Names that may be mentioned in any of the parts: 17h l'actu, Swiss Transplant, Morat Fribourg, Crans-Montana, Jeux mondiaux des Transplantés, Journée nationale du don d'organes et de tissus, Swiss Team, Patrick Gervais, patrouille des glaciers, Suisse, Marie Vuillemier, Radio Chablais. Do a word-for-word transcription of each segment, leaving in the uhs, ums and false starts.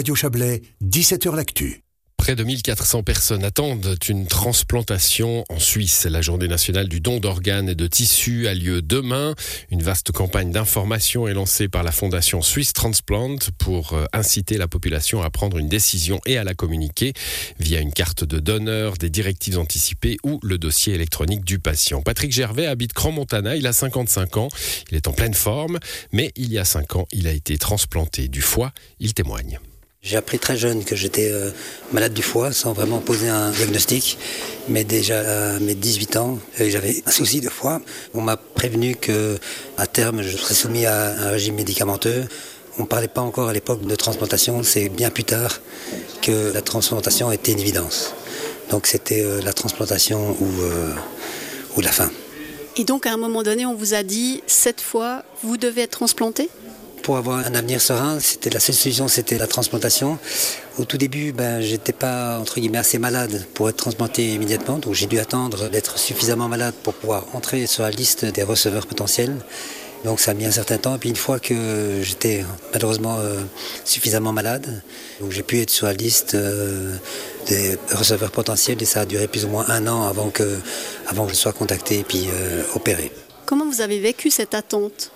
Radio Chablais, dix-sept heures l'actu. Près de mille quatre cents personnes attendent une transplantation en Suisse. La Journée nationale du don d'organes et de tissus a lieu demain. Une vaste campagne d'information est lancée par la fondation Swiss Transplant pour inciter la population à prendre une décision et à la communiquer via une carte de donneur, des directives anticipées ou le dossier électronique du patient. Patrick Gervais habite Crans-Montana, il a cinquante-cinq ans, il est en pleine forme, mais il y a cinq ans, il a été transplanté du foie, il témoigne. J'ai appris très jeune que j'étais euh, malade du foie sans vraiment poser un diagnostic, mais déjà à mes dix-huit ans, euh, j'avais un souci de foie. On m'a prévenu que à terme je serais soumis à un régime médicamenteux. On ne parlait pas encore à l'époque de transplantation, c'est bien plus tard que la transplantation était une évidence. Donc c'était euh, la transplantation ou, euh, ou la fin. Et donc à un moment donné on vous a dit, cette fois vous devez être transplanté ? Pour avoir un avenir serein, c'était la seule solution, c'était la transplantation. Au tout début, ben, j'étais pas entre guillemets assez malade pour être transplanté immédiatement, donc j'ai dû attendre d'être suffisamment malade pour pouvoir entrer sur la liste des receveurs potentiels. Donc ça a mis un certain temps. Et puis une fois que j'étais malheureusement euh, suffisamment malade, donc j'ai pu être sur la liste euh, des receveurs potentiels et ça a duré plus ou moins un an avant que, avant que je sois contacté et puis euh, opéré. Comment vous avez vécu cette attente ?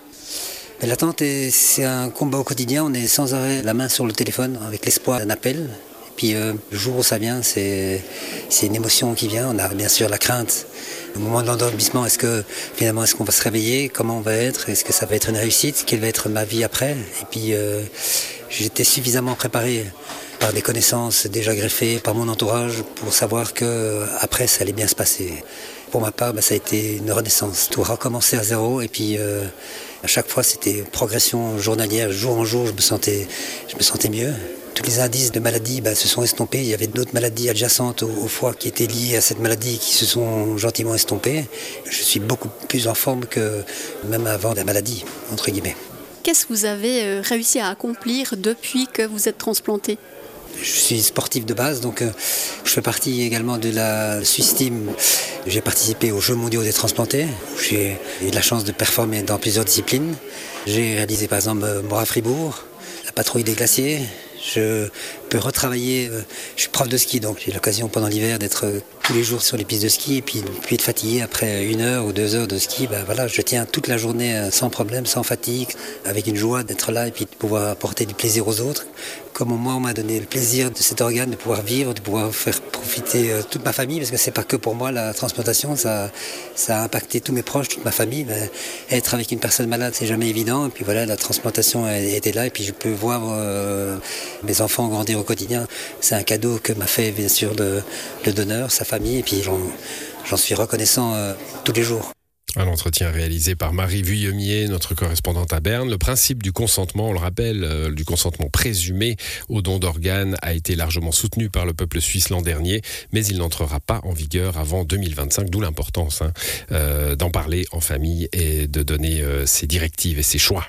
Mais l'attente, est, c'est un combat au quotidien. On est sans arrêt la main sur le téléphone avec l'espoir d'un appel. Et puis euh, le jour où ça vient, c'est, c'est une émotion qui vient. On a bien sûr la crainte. Au moment de l'endormissement, est-ce que finalement, est-ce qu'on va se réveiller? Comment on va être? Est-ce que ça va être une réussite? Quelle va être ma vie après? Et puis euh, j'étais suffisamment préparé par des connaissances déjà greffées, par mon entourage, pour savoir qu'après, ça allait bien se passer. Pour ma part, bah, ça a été une renaissance. Tout recommencer à zéro et puis euh, à chaque fois, c'était progression journalière. Jour en jour, je me sentais, je me sentais mieux. Tous les indices de maladie bah, se sont estompés. Il y avait d'autres maladies adjacentes au, au foie qui étaient liées à cette maladie qui se sont gentiment estompées. Je suis beaucoup plus en forme que même avant la maladie, entre guillemets. Qu'est-ce que vous avez réussi à accomplir depuis que vous êtes transplanté ? Je suis sportif de base, donc euh, je fais partie également de la Swiss Team. J'ai participé aux Jeux mondiaux des Transplantés. J'ai eu la chance de performer dans plusieurs disciplines. J'ai réalisé par exemple euh, Morat Fribourg, la patrouille des glaciers. Je peux retravailler, euh, je suis prof de ski, donc j'ai l'occasion pendant l'hiver d'être euh, tous les jours sur les pistes de ski et puis, puis être fatigué après une heure ou deux heures de ski. Ben, voilà, je tiens toute la journée euh, sans problème, sans fatigue, avec une joie d'être là et puis de pouvoir apporter du plaisir aux autres. Comme moi, on m'a donné le plaisir de cet organe, de pouvoir vivre, de pouvoir faire profiter euh, toute ma famille, parce que c'est pas que pour moi la transplantation, ça, ça a impacté tous mes proches, toute ma famille. Ben, être avec une personne malade, c'est jamais évident. Et puis voilà, la transplantation était là et puis je peux voir... Euh, Mes enfants grandir au quotidien, c'est un cadeau que m'a fait bien sûr le, le donneur, sa famille, et puis j'en, j'en suis reconnaissant euh, tous les jours. Un entretien réalisé par Marie Vuillemier, notre correspondante à Berne. Le principe du consentement, on le rappelle, euh, du consentement présumé au don d'organes a été largement soutenu par le peuple suisse l'an dernier, mais il n'entrera pas en vigueur avant deux mille vingt-cinq, d'où l'importance hein, euh, d'en parler en famille et de donner euh, ses directives et ses choix.